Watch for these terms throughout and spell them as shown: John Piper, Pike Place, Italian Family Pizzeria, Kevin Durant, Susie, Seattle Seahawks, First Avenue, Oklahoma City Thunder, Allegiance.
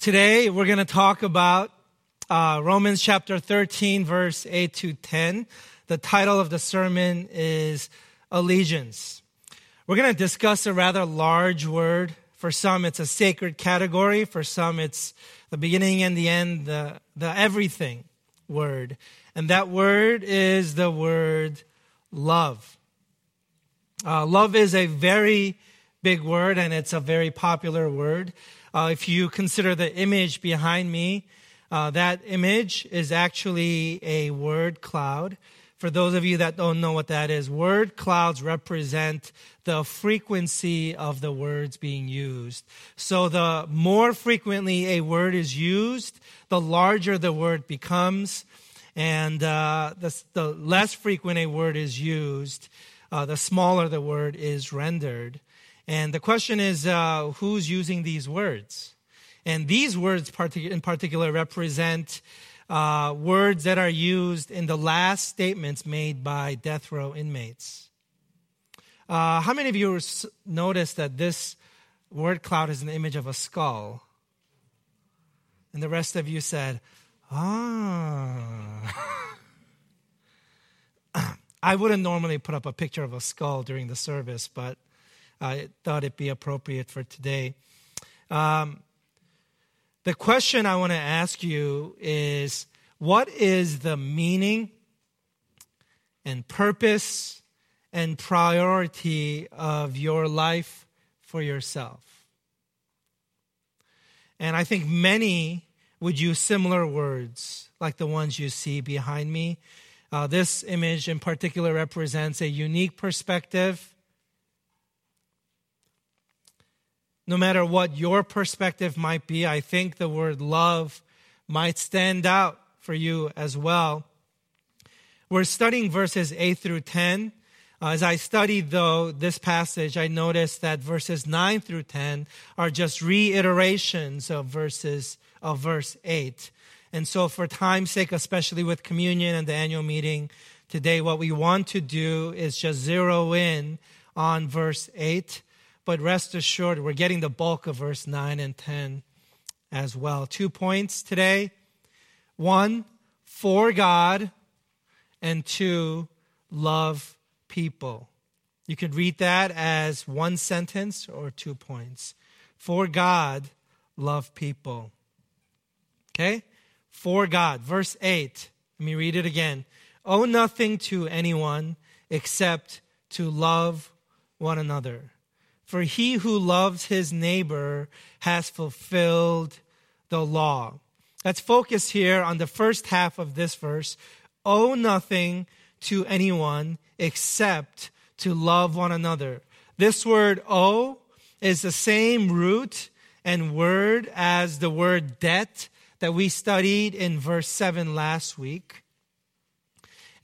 Today, we're going to talk about Romans chapter 13, verse 8 to 10. The title of the sermon is Allegiance. We're going to discuss a rather large word. For some, it's a sacred category. For some, it's the beginning and the end, the everything word. And that word is the word love. Love is a very big word, and it's a very popular word. If you consider the image behind me, that image is actually a word cloud. For those of you that don't know what that is, word clouds represent the frequency of the words being used. So the more frequently a word is used, the larger the word becomes, and the less frequent a word is used, the smaller the word is rendered. And the question is, who's using these words? And these words in particular represent words that are used in the last statements made by death row inmates. How many of you noticed that this word cloud is an image of a skull? And the rest of you said, ah. I wouldn't normally put up a picture of a skull during the service, but I thought it'd be appropriate for today. The question I want to ask you is, what is the meaning and purpose and priority of your life for yourself? And I think many would use similar words like the ones you see behind me. This image in particular represents a unique perspective. No matter what your perspective might be, I think the word love might stand out for you as well. We're studying verses 8 through 10. As I studied, though, this passage, I noticed that verses 9 through 10 are just reiterations of verse 8. And so for time's sake, especially with communion and the annual meeting today, what we want to do is just zero in on verse 8. But rest assured, we're getting the bulk of verse 9 and 10 as well. 2 points today. One, for God. And two, love people. You could read that as one sentence or 2 points. For God, love people. Okay? For God. Verse 8. Let me read it again. Owe nothing to anyone except to love one another. For he who loves his neighbor has fulfilled the law. Let's focus here on the first half of this verse. Owe nothing to anyone except to love one another. This word owe is the same root and word as the word debt that we studied in verse 7 last week.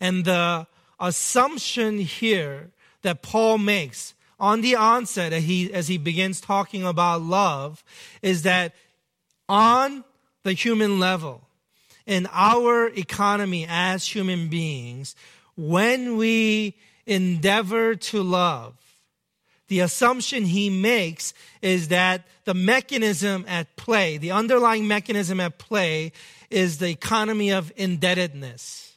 And the assumption here that Paul makes on the onset, as he begins talking about love, is that on the human level, in our economy as human beings, when we endeavor to love, the assumption he makes is that the mechanism at play, the underlying mechanism at play, is the economy of indebtedness.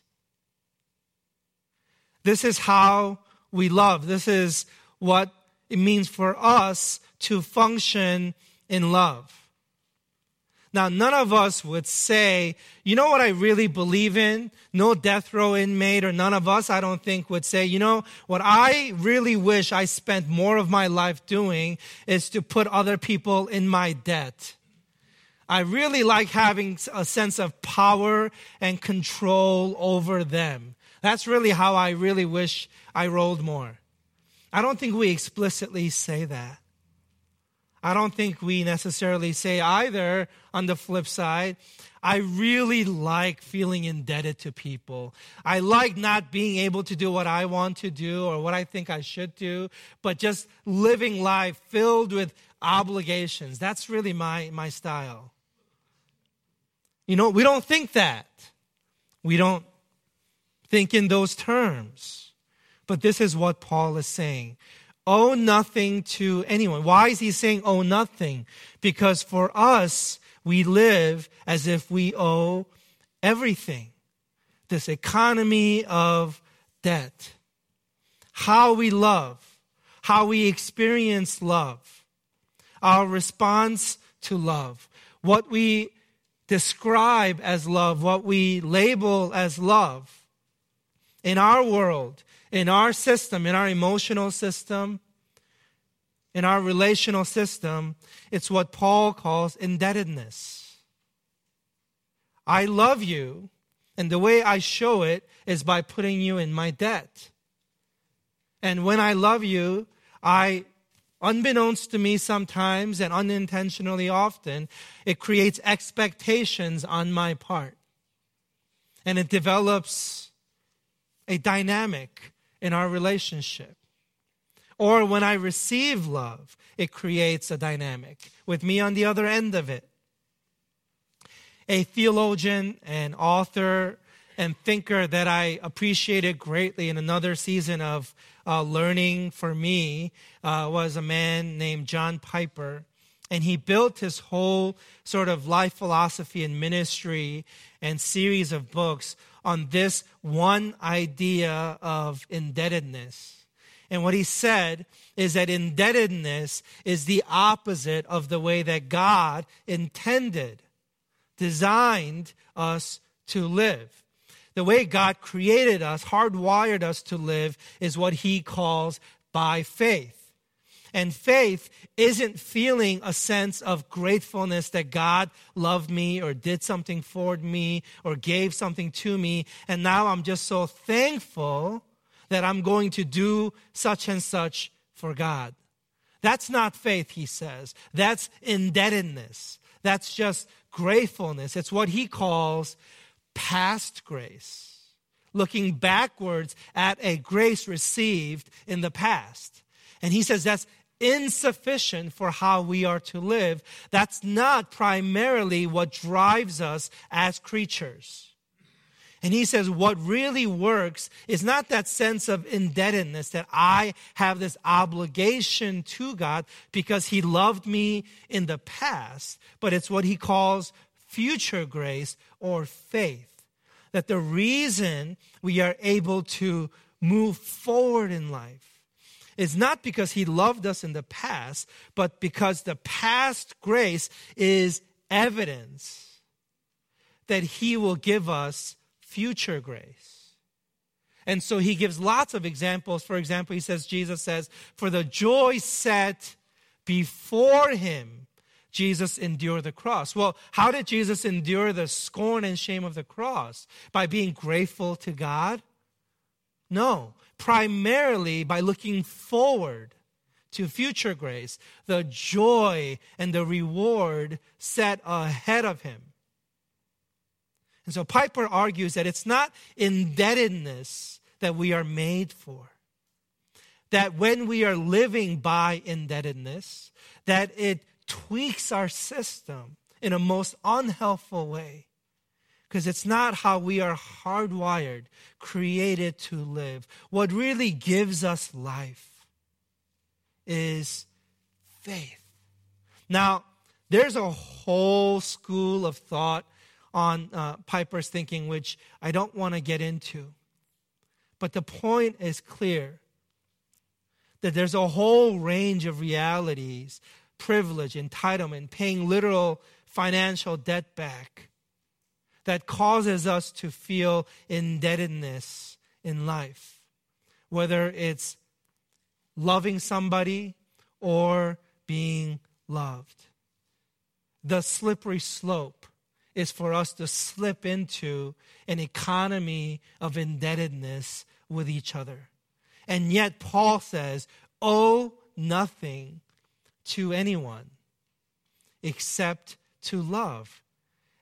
This is how we love. This is what it means for us to function in love. Now, none of us would say, you know what I really believe in? No death row inmate or none of us, I don't think, would say, you know, what I really wish I spent more of my life doing is to put other people in my debt. I really like having a sense of power and control over them. That's really how I really wish I rolled more. I don't think we explicitly say that. I don't think we necessarily say either, on the flip side, I really like feeling indebted to people. I like not being able to do what I want to do or what I think I should do, but just living life filled with obligations. That's really my style. You know, we don't think that. We don't think in those terms. But this is what Paul is saying. Owe nothing to anyone. Why is he saying owe nothing? Because for us, we live as if we owe everything. This economy of debt. How we love, how we experience love, our response to love, what we describe as love, what we label as love. In our world, in our system, in our emotional system, in our relational system, it's what Paul calls indebtedness. I love you, and the way I show it is by putting you in my debt. And when I love you, I, unbeknownst to me sometimes and unintentionally often, it creates expectations on my part. And it develops a dynamic in our relationship. Or when I receive love, it creates a dynamic with me on the other end of it. A theologian and author and thinker that I appreciated greatly in another season of learning for me was a man named John Piper. And he built his whole sort of life philosophy and ministry and series of books on this one idea of indebtedness. And what he said is that indebtedness is the opposite of the way that God intended, designed us to live. The way God created us, hardwired us to live, is what he calls by faith. And faith isn't feeling a sense of gratefulness that God loved me or did something for me or gave something to me, and now I'm just so thankful that I'm going to do such and such for God. That's not faith, he says. That's indebtedness. That's just gratefulness. It's what he calls past grace, looking backwards at a grace received in the past. And he says that's insufficient for how we are to live. That's not primarily what drives us as creatures. And he says what really works is not that sense of indebtedness, that I have this obligation to God because he loved me in the past, but it's what he calls future grace or faith. That the reason we are able to move forward in life is not because he loved us in the past, but because the past grace is evidence that he will give us future grace. And so he gives lots of examples. For example, he says, Jesus says, for the joy set before him, Jesus endured the cross. Well, how did Jesus endure the scorn and shame of the cross? By being grateful to God? No, primarily by looking forward to future grace, the joy and the reward set ahead of him. And so Piper argues that it's not indebtedness that we are made for. That when we are living by indebtedness, that it tweaks our system in a most unhelpful way. Because it's not how we are hardwired, created to live. What really gives us life is faith. Now, there's a whole school of thought on Piper's thinking, which I don't want to get into. But the point is clear, that there's a whole range of realities, privilege, entitlement, paying literal financial debt back, that causes us to feel indebtedness in life. Whether it's loving somebody or being loved. The slippery slope is for us to slip into an economy of indebtedness with each other. And yet Paul says, owe nothing to anyone except to love.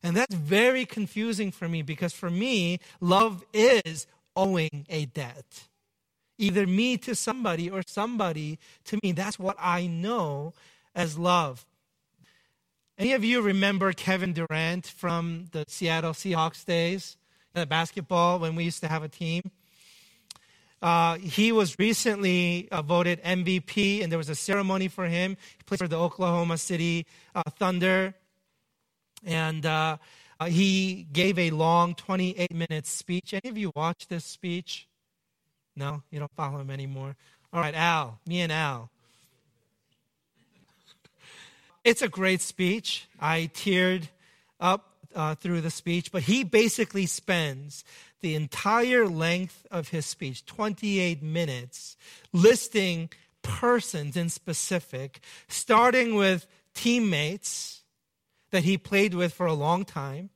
And that's very confusing for me, because for me, love is owing a debt. Either me to somebody or somebody to me. That's what I know as love. Any of you remember Kevin Durant from the Seattle Seahawks days, the basketball, when we used to have a team? He was recently voted MVP, and there was a ceremony for him. He played for the Oklahoma City Thunder. And he gave a long 28-minute speech. Any of you watch this speech? No? You don't follow him anymore? All right, Al. Me and Al. It's a great speech. I teared up through the speech, but he basically spends the entire length of his speech, 28 minutes, listing persons in specific, starting with teammates that he played with for a long time,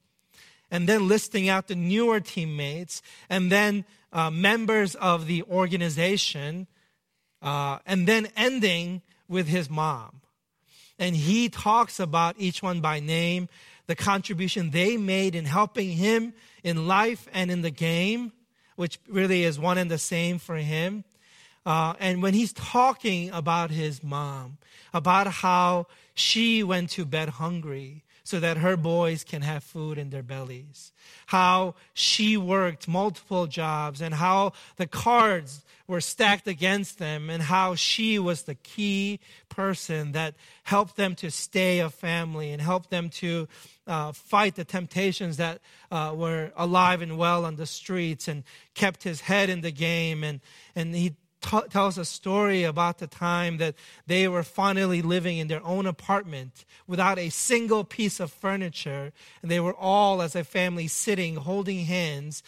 and then listing out the newer teammates, and then members of the organization, and then ending with his mom. And he talks about each one by name, the contribution they made in helping him in life and in the game, which really is one and the same for him. And when he's talking about his mom, about how she went to bed hungry so that her boys can have food in their bellies, how she worked multiple jobs and how the cards were stacked against them and how she was the key person that helped them to stay a family and helped them to fight the temptations that were alive and well on the streets and kept his head in the game. And he tells a story about the time that they were finally living in their own apartment without a single piece of furniture. And they were all, as a family, sitting, holding hands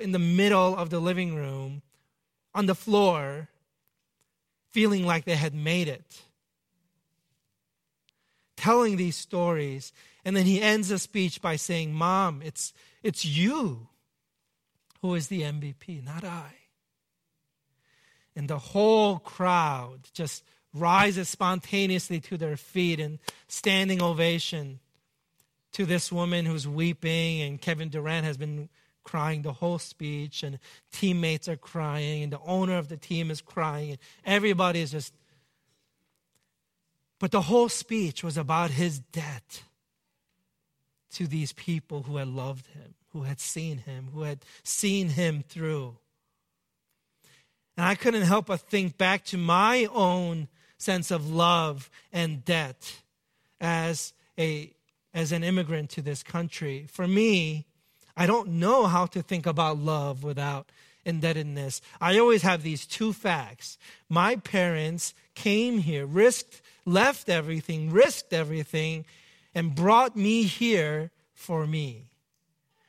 in the middle of the living room on the floor, feeling like they had made it. Telling these stories. And then he ends the speech by saying, Mom, it's you who is the MVP, not I. And the whole crowd just rises spontaneously to their feet in standing ovation to this woman who's weeping, and Kevin Durant has been crying the whole speech, and teammates are crying, and the owner of the team is crying, and everybody is just... But the whole speech was about his debt to these people who had loved him, who had seen him through. And I couldn't help but think back to my own sense of love and debt as an immigrant to this country. For me, I don't know how to think about love without indebtedness. I always have these two facts. My parents came here, risked everything, and brought me here for me.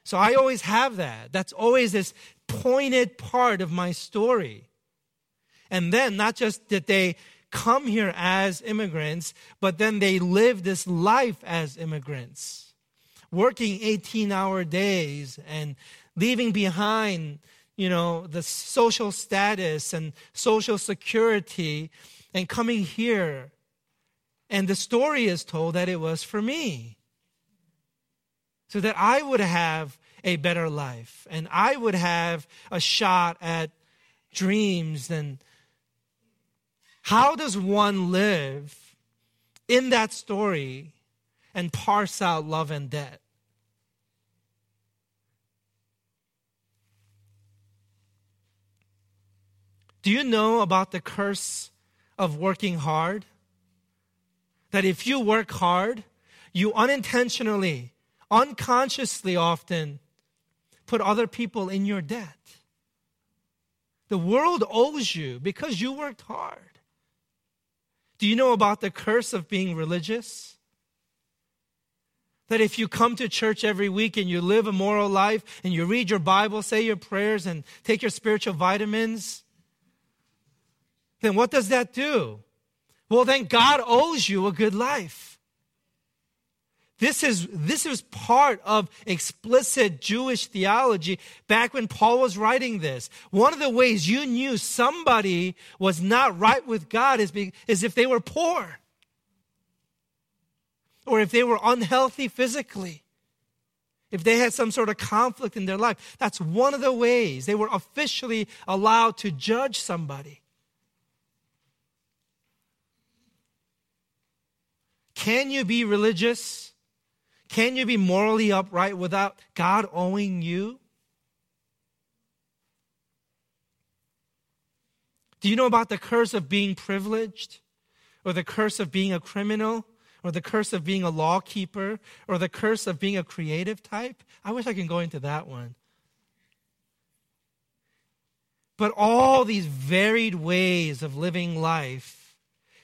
So I always have that. That's always this pointed part of my story. And then not just that they come here as immigrants, but then they live this life as immigrants, working 18-hour days and leaving behind, the social status and social security and coming here. And the story is told that it was for me, so that I would have a better life and I would have a shot at dreams. And how does one live in that story and parse out love and debt? Do you know about the curse of working hard? That if you work hard, you unconsciously often put other people in your debt. The world owes you because you worked hard. Do you know about the curse of being religious? That if you come to church every week and you live a moral life and you read your Bible, say your prayers, and take your spiritual vitamins, then what does that do? Well, then God owes you a good life. This is part of explicit Jewish theology back when Paul was writing this. One of the ways you knew somebody was not right with God is if they were poor or if they were unhealthy physically, if they had some sort of conflict in their life. That's one of the ways they were officially allowed to judge somebody. Can you be religious? Can you be morally upright without God owing you? Do you know about the curse of being privileged or the curse of being a criminal or the curse of being a law keeper, or the curse of being a creative type. I wish I could go into that one. But all these varied ways of living life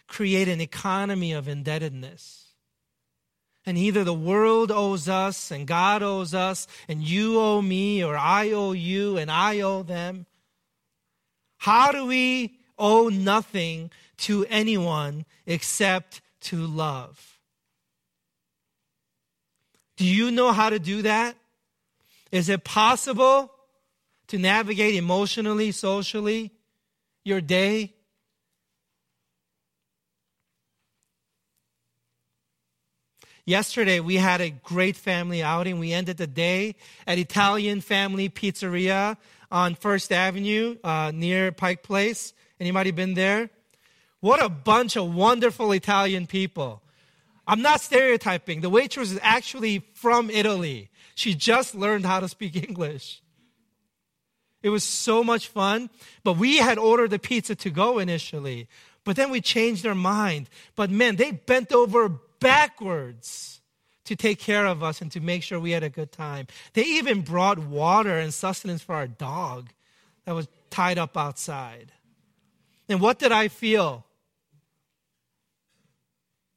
create an economy of indebtedness. And either the world owes us, and God owes us, and you owe me, or I owe you, and I owe them. How do we owe nothing to anyone except to love? Do you know how to do that? Is it possible to navigate emotionally, socially, your day? Yesterday, we had a great family outing. We ended the day at Italian Family Pizzeria on First Avenue near Pike Place. Anybody been there? What a bunch of wonderful Italian people. I'm not stereotyping. The waitress is actually from Italy. She just learned how to speak English. It was so much fun, but we had ordered the pizza to go initially, but then we changed our mind. But man, they bent over backwards to take care of us and to make sure we had a good time. They even brought water and sustenance for our dog that was tied up outside. And what did I feel?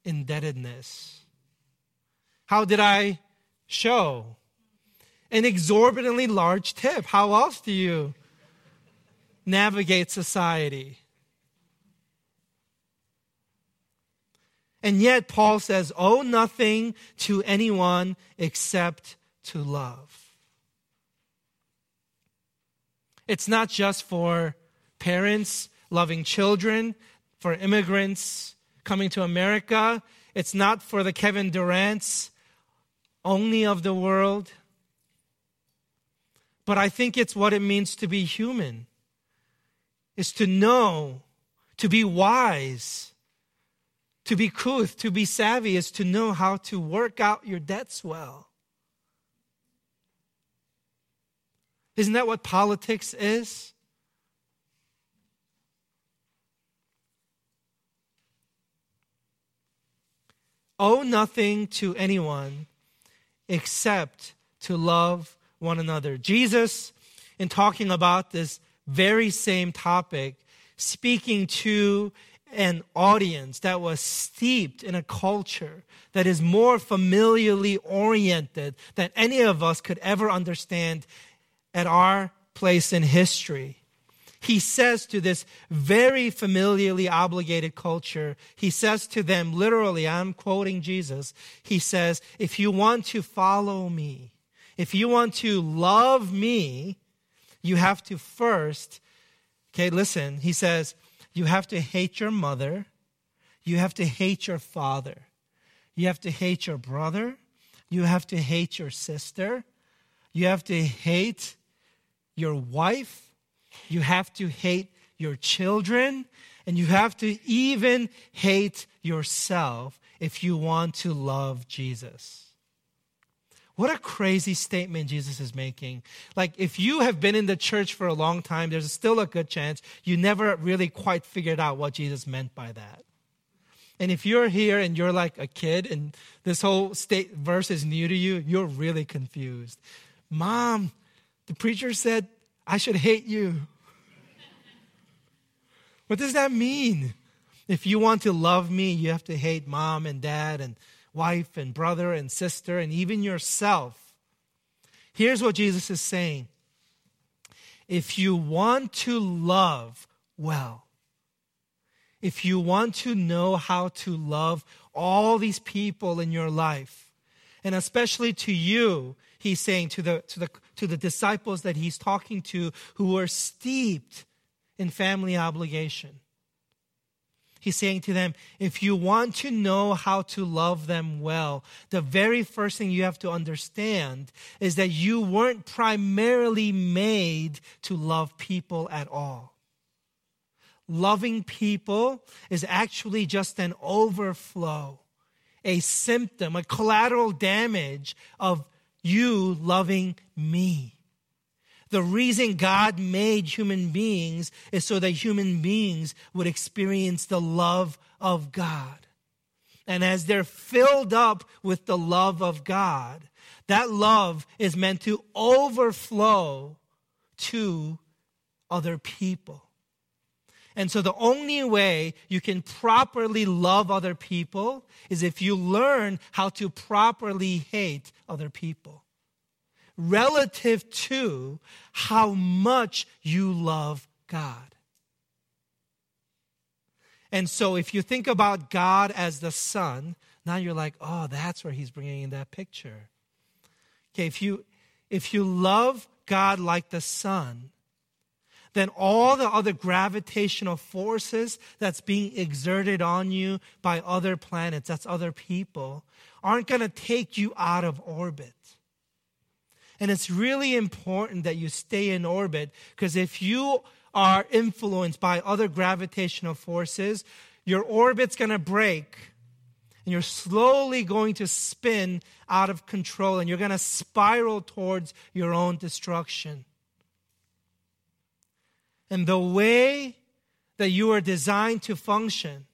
Indebtedness. How did I show? An exorbitantly large tip. How else do you navigate society? And yet Paul says, owe nothing to anyone except to love. It's not just for parents loving children, for immigrants coming to America. It's not for the Kevin Durants only of the world. But I think it's what it means to be human, is to know, to be wise. To be couth, to be savvy, is to know how to work out your debts well. Isn't that what politics is? Owe nothing to anyone except to love one another. Jesus, in talking about this very same topic, speaking to an audience that was steeped in a culture that is more familiarly oriented than any of us could ever understand at our place in history. He says to this very familiarly obligated culture, he says to them, literally, I'm quoting Jesus, he says, if you want to follow me, if you want to love me, you have to first, okay, listen, he says, you have to hate your mother. You have to hate your father. You have to hate your brother. You have to hate your sister. You have to hate your wife. You have to hate your children. And you have to even hate yourself if you want to love Jesus. What a crazy statement Jesus is making. Like, if you have been in the church for a long time, there's still a good chance you never really quite figured out what Jesus meant by that. And if you're here and you're like a kid and this whole verse is new to you, you're really confused. Mom, the preacher said, I should hate you. What does that mean? If you want to love me, you have to hate mom and dad and wife and brother and sister and even yourself. Here's what Jesus is saying. If you want to love well, if you want to know how to love all these people in your life, and especially to you, he's saying to the disciples that he's talking to who are steeped in family obligation. He's saying to them, if you want to know how to love them well, the very first thing you have to understand is that you weren't primarily made to love people at all. Loving people is actually just an overflow, a symptom, a collateral damage of you loving me. The reason God made human beings is so that human beings would experience the love of God. And as they're filled up with the love of God, that love is meant to overflow to other people. And so the only way you can properly love other people is if you learn how to properly hate other people relative to how much you love God. And so if you think about God as the sun, now you're like, oh, that's where he's bringing in that picture. Okay, if you love God like the sun, then all the other gravitational forces that's being exerted on you by other planets, that's other people, aren't going to take you out of orbit. And it's really important that you stay in orbit, because if you are influenced by other gravitational forces, your orbit's going to break and you're slowly going to spin out of control and you're going to spiral towards your own destruction. And the way that you are designed to function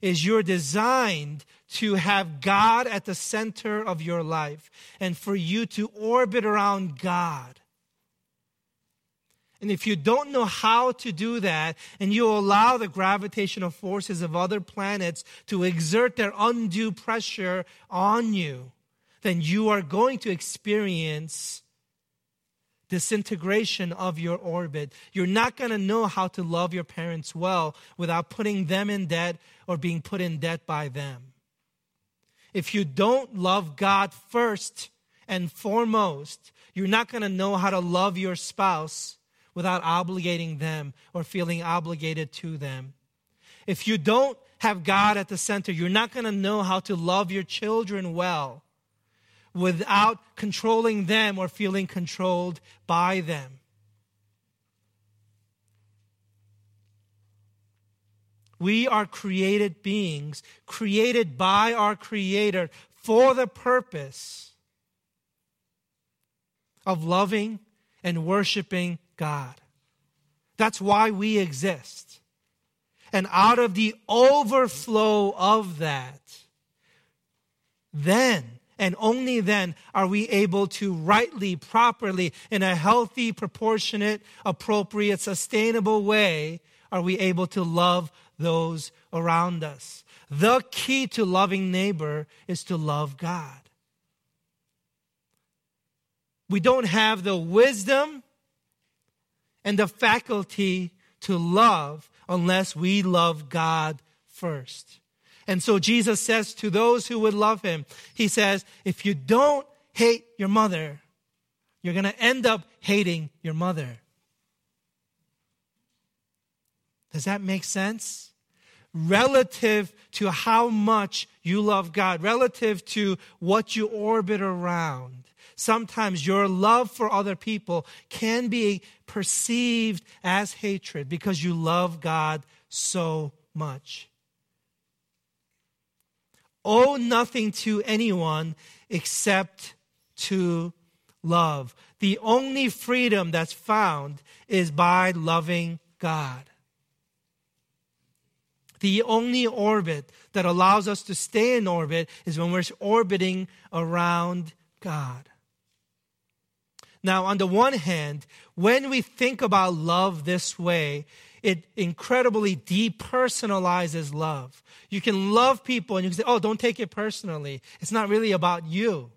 is you're designed to have God at the center of your life and for you to orbit around God. And if you don't know how to do that and you allow the gravitational forces of other planets to exert their undue pressure on you, then you are going to experience disintegration of your orbit. You're not going to know how to love your parents well without putting them in debt or being put in debt by them. If you don't love God first and foremost, you're not going to know how to love your spouse without obligating them or feeling obligated to them. If you don't have God at the center, you're not going to know how to love your children well without controlling them or feeling controlled by them. We are created beings, created by our Creator for the purpose of loving and worshiping God. That's why we exist. And out of the overflow of that, then and only then are we able to rightly, properly, in a healthy, proportionate, appropriate, sustainable way, are we able to love those around us. The key to loving neighbor is to love God. We don't have the wisdom and the faculty to love unless we love God first. And so Jesus says to those who would love him, he says, if you don't hate your mother, you're going to end up hating your mother. Does that make sense? Relative to how much you love God, relative to what you orbit around, sometimes your love for other people can be perceived as hatred because you love God so much. Owe nothing to anyone except to love. The only freedom that's found is by loving God. The only orbit that allows us to stay in orbit is when we're orbiting around God. Now, on the one hand, when we think about love this way, it incredibly depersonalizes love. You can love people and you can say, oh, don't take it personally. It's not really about you.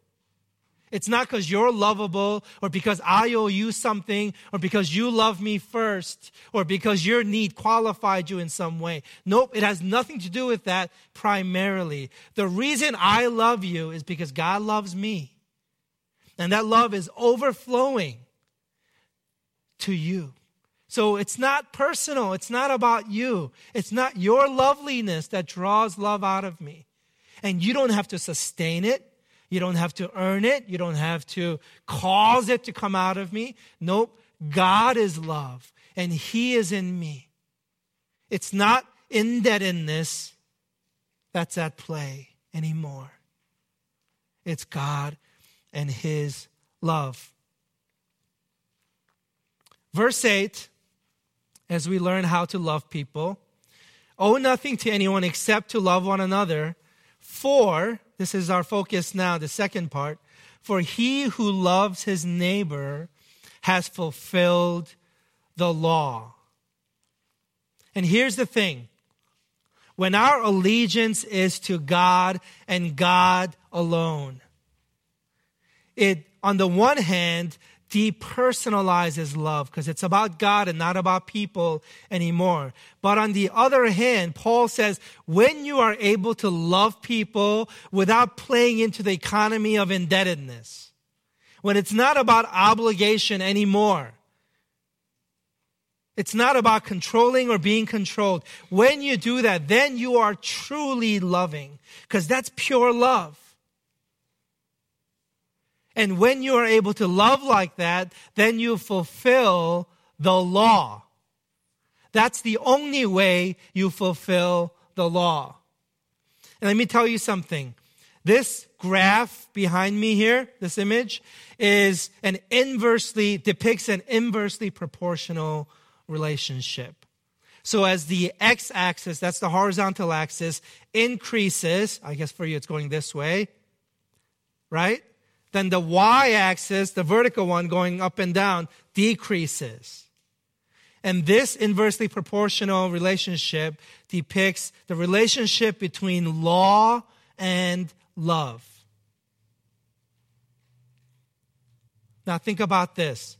It's not because you're lovable or because I owe you something or because you love me first or because your need qualified you in some way. Nope, it has nothing to do with that primarily. The reason I love you is because God loves me. And that love is overflowing to you. So it's not personal. It's not about you. It's not your loveliness that draws love out of me. And you don't have to sustain it. You don't have to earn it. You don't have to cause it to come out of me. Nope. God is love, and he is in me. It's not indebtedness that's at play anymore. It's God and his love. Verse 8, as we learn how to love people, owe nothing to anyone except to love one another, For, this is our focus now, the second part, for he who loves his neighbor has fulfilled the law. And here's the thing. When our allegiance is to God and God alone, it, on the one hand, depersonalizes love because it's about God and not about people anymore. But on the other hand, Paul says, when you are able to love people without playing into the economy of indebtedness, when it's not about obligation anymore, it's not about controlling or being controlled. When you do that, then you are truly loving because that's pure love. And when you are able to love like that, then you fulfill the law. That's the only way you fulfill the law. And let me tell you something. This graph behind me here, this image, is depicts an inversely proportional relationship. So as the x-axis, that's the horizontal axis, increases, I guess for you it's going this way, right? Then the y-axis, the vertical one going up and down, decreases. And this inversely proportional relationship depicts the relationship between law and love. Now think about this.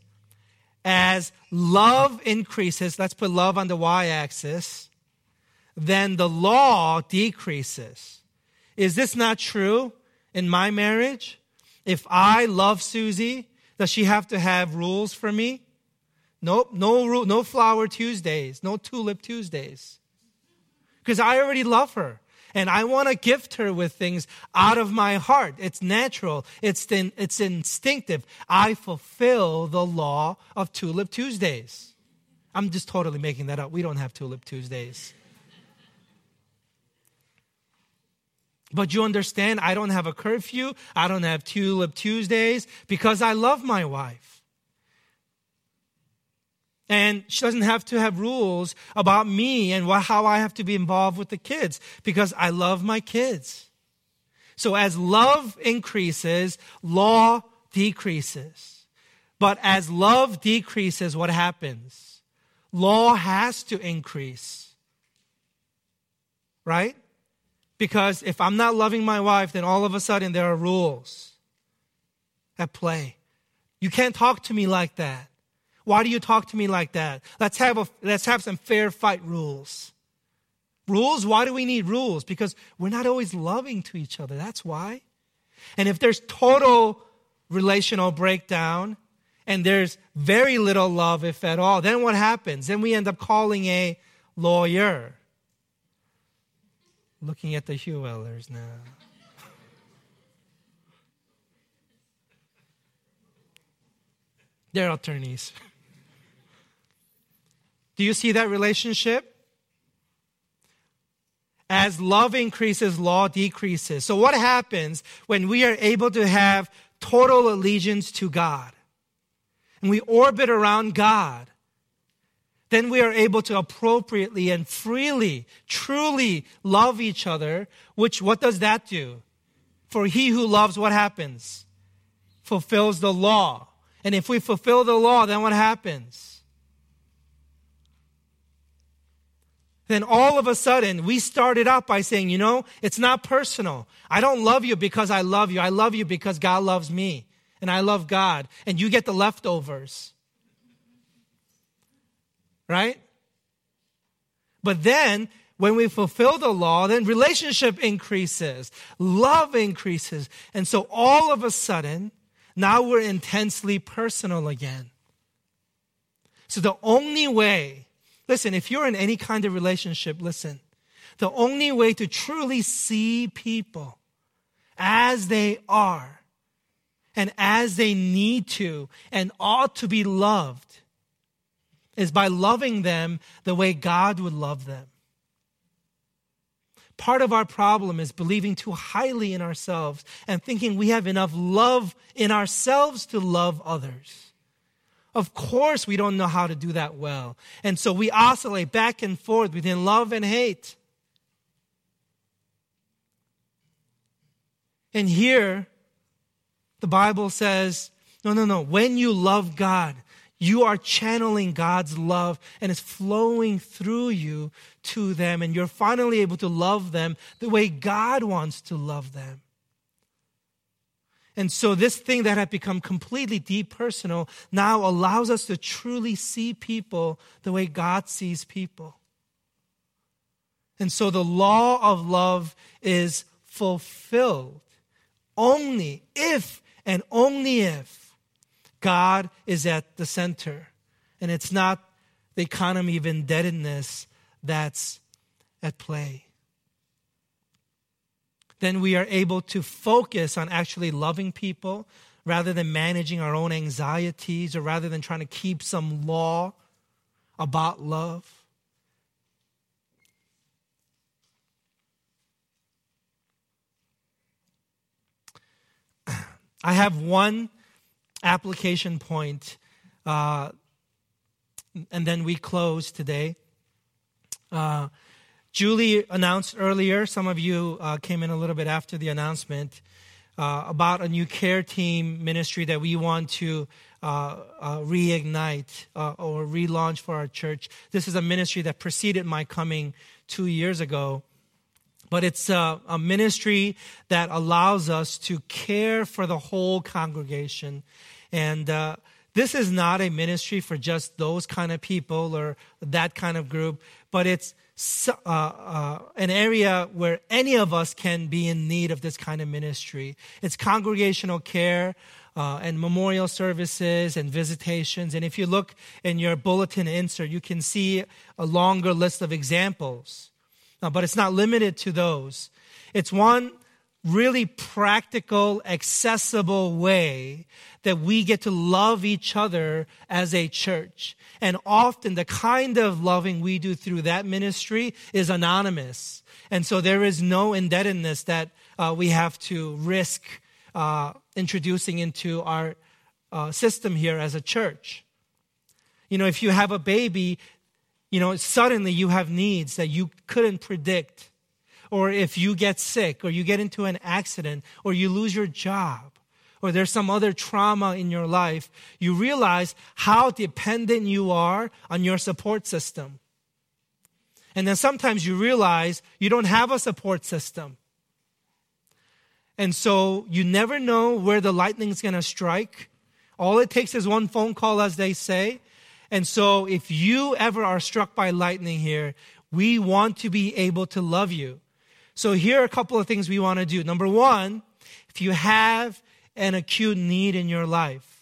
As love increases, let's put love on the y-axis, then the law decreases. Is this not true in my marriage? If I love Susie, does she have to have rules for me? Nope, no flower Tuesdays, no tulip Tuesdays. Because I already love her. And I want to gift her with things out of my heart. It's natural. It's instinctive. I fulfill the law of Tulip Tuesdays. I'm just totally making that up. We don't have Tulip Tuesdays. But you understand, I don't have a curfew. I don't have Tulip Tuesdays because I love my wife. And she doesn't have to have rules about me and how I have to be involved with the kids because I love my kids. So as love increases, law decreases. But as love decreases, what happens? Law has to increase, right? Because if I'm not loving my wife, then all of a sudden there are rules at play. You can't talk to me like that. Why do you talk to me like that? Let's have some fair fight rules. Rules? Why do we need rules? Because we're not always loving to each other. That's why. And if there's total relational breakdown and there's very little love, if at all, then what happens? Then we end up calling a lawyer. Looking at the Hewellers now. They're attorneys. Do you see that relationship? As love increases, law decreases. So what happens when we are able to have total allegiance to God and we orbit around God? Then we are able to appropriately and freely, truly love each other, what does that do? For he who loves, what happens? Fulfills the law. And if we fulfill the law, then what happens? Then all of a sudden, we started out by saying, you know, it's not personal. I don't love you because I love you. I love you because God loves me. And I love God. And you get the leftovers. Right? But then, when we fulfill the law, then relationship increases. Love increases. And so all of a sudden, now we're intensely personal again. So the only way, listen, if you're in any kind of relationship, listen, the only way to truly see people as they are and as they need to and ought to be loved is by loving them the way God would love them. Part of our problem is believing too highly in ourselves and thinking we have enough love in ourselves to love others. Of course, we don't know how to do that well. And so we oscillate back and forth between love and hate. And here, the Bible says, no. When you love God, you are channeling God's love and it's flowing through you to them. And you're finally able to love them the way God wants to love them. And so this thing that had become completely depersonal now allows us to truly see people the way God sees people. And so the law of love is fulfilled only if and only if God is at the center. And it's not the economy of indebtedness that's at play. Then we are able to focus on actually loving people rather than managing our own anxieties or rather than trying to keep some law about love. I have one application point, and then we close today. Julie announced earlier, some of you came in a little bit after the announcement, about a new care team ministry that we want to reignite or relaunch for our church. This is a ministry that preceded my coming 2 years ago. But it's a ministry that allows us to care for the whole congregation. And this is not a ministry for just those kind of people or that kind of group, but it's an area where any of us can be in need of this kind of ministry. It's congregational care and memorial services and visitations. And if you look in your bulletin insert, you can see a longer list of examples. But it's not limited to those. It's one really practical, accessible way that we get to love each other as a church. And often the kind of loving we do through that ministry is anonymous. And so there is no indebtedness that we have to risk introducing into our system here as a church. You know, if you have a baby, you know, suddenly you have needs that you couldn't predict. Or if you get sick, or you get into an accident, or you lose your job, or there's some other trauma in your life, you realize how dependent you are on your support system. And then sometimes you realize you don't have a support system. And so you never know where the lightning's going to strike. All it takes is one phone call, as they say. And so if you ever are struck by lightning here, we want to be able to love you. So here are a couple of things we want to do. Number one, if you have an acute need in your life,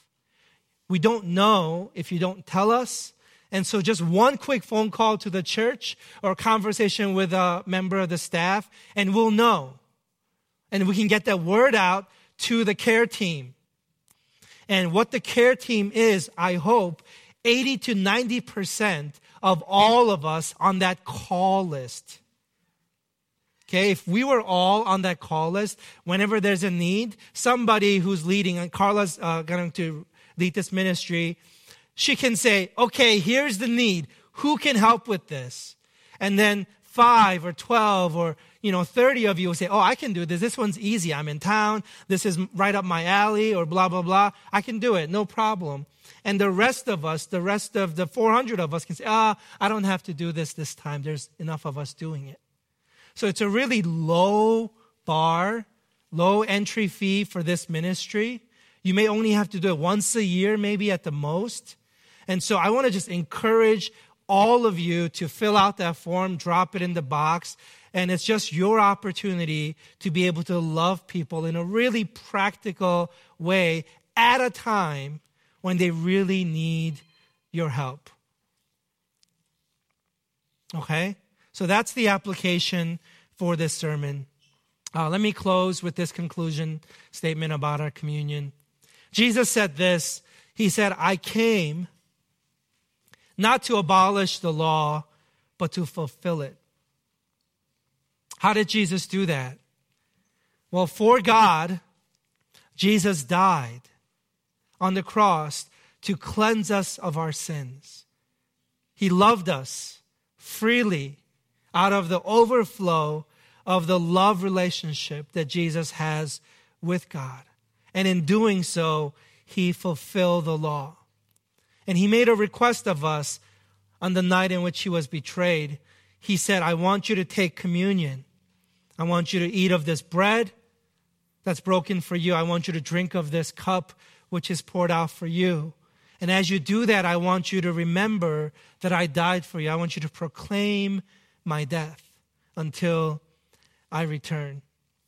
we don't know if you don't tell us. And so just one quick phone call to the church or a conversation with a member of the staff, and we'll know. And we can get that word out to the care team. And what the care team is, I hope, 80 to 90% of all of us on that call list. Okay, if we were all on that call list, whenever there's a need, somebody who's leading, and Carla's going to lead this ministry, she can say, okay, here's the need. Who can help with this? And then 5 or 12 or 30 of you will say, oh, I can do this. This one's easy. I'm in town. This is right up my alley or blah, blah, blah. I can do it. No problem. And the rest of us, the rest of the 400 of us can say, I don't have to do this time. There's enough of us doing it. So it's a really low bar, low entry fee for this ministry. You may only have to do it once a year, maybe at the most. And so I want to just encourage all of you to fill out that form, drop it in the box. And it's just your opportunity to be able to love people in a really practical way at a time when they really need your help. Okay? So that's the application for this sermon. Let me close with this conclusion statement about our communion. Jesus said this. He said, I came not to abolish the law, but to fulfill it. How did Jesus do that? Well, for God, Jesus died on the cross to cleanse us of our sins. He loved us freely out of the overflow of the love relationship that Jesus has with God. And in doing so, he fulfilled the law. And he made a request of us on the night in which he was betrayed. He said, I want you to take communion. I want you to eat of this bread that's broken for you. I want you to drink of this cup which is poured out for you. And as you do that, I want you to remember that I died for you. I want you to proclaim my death until I return.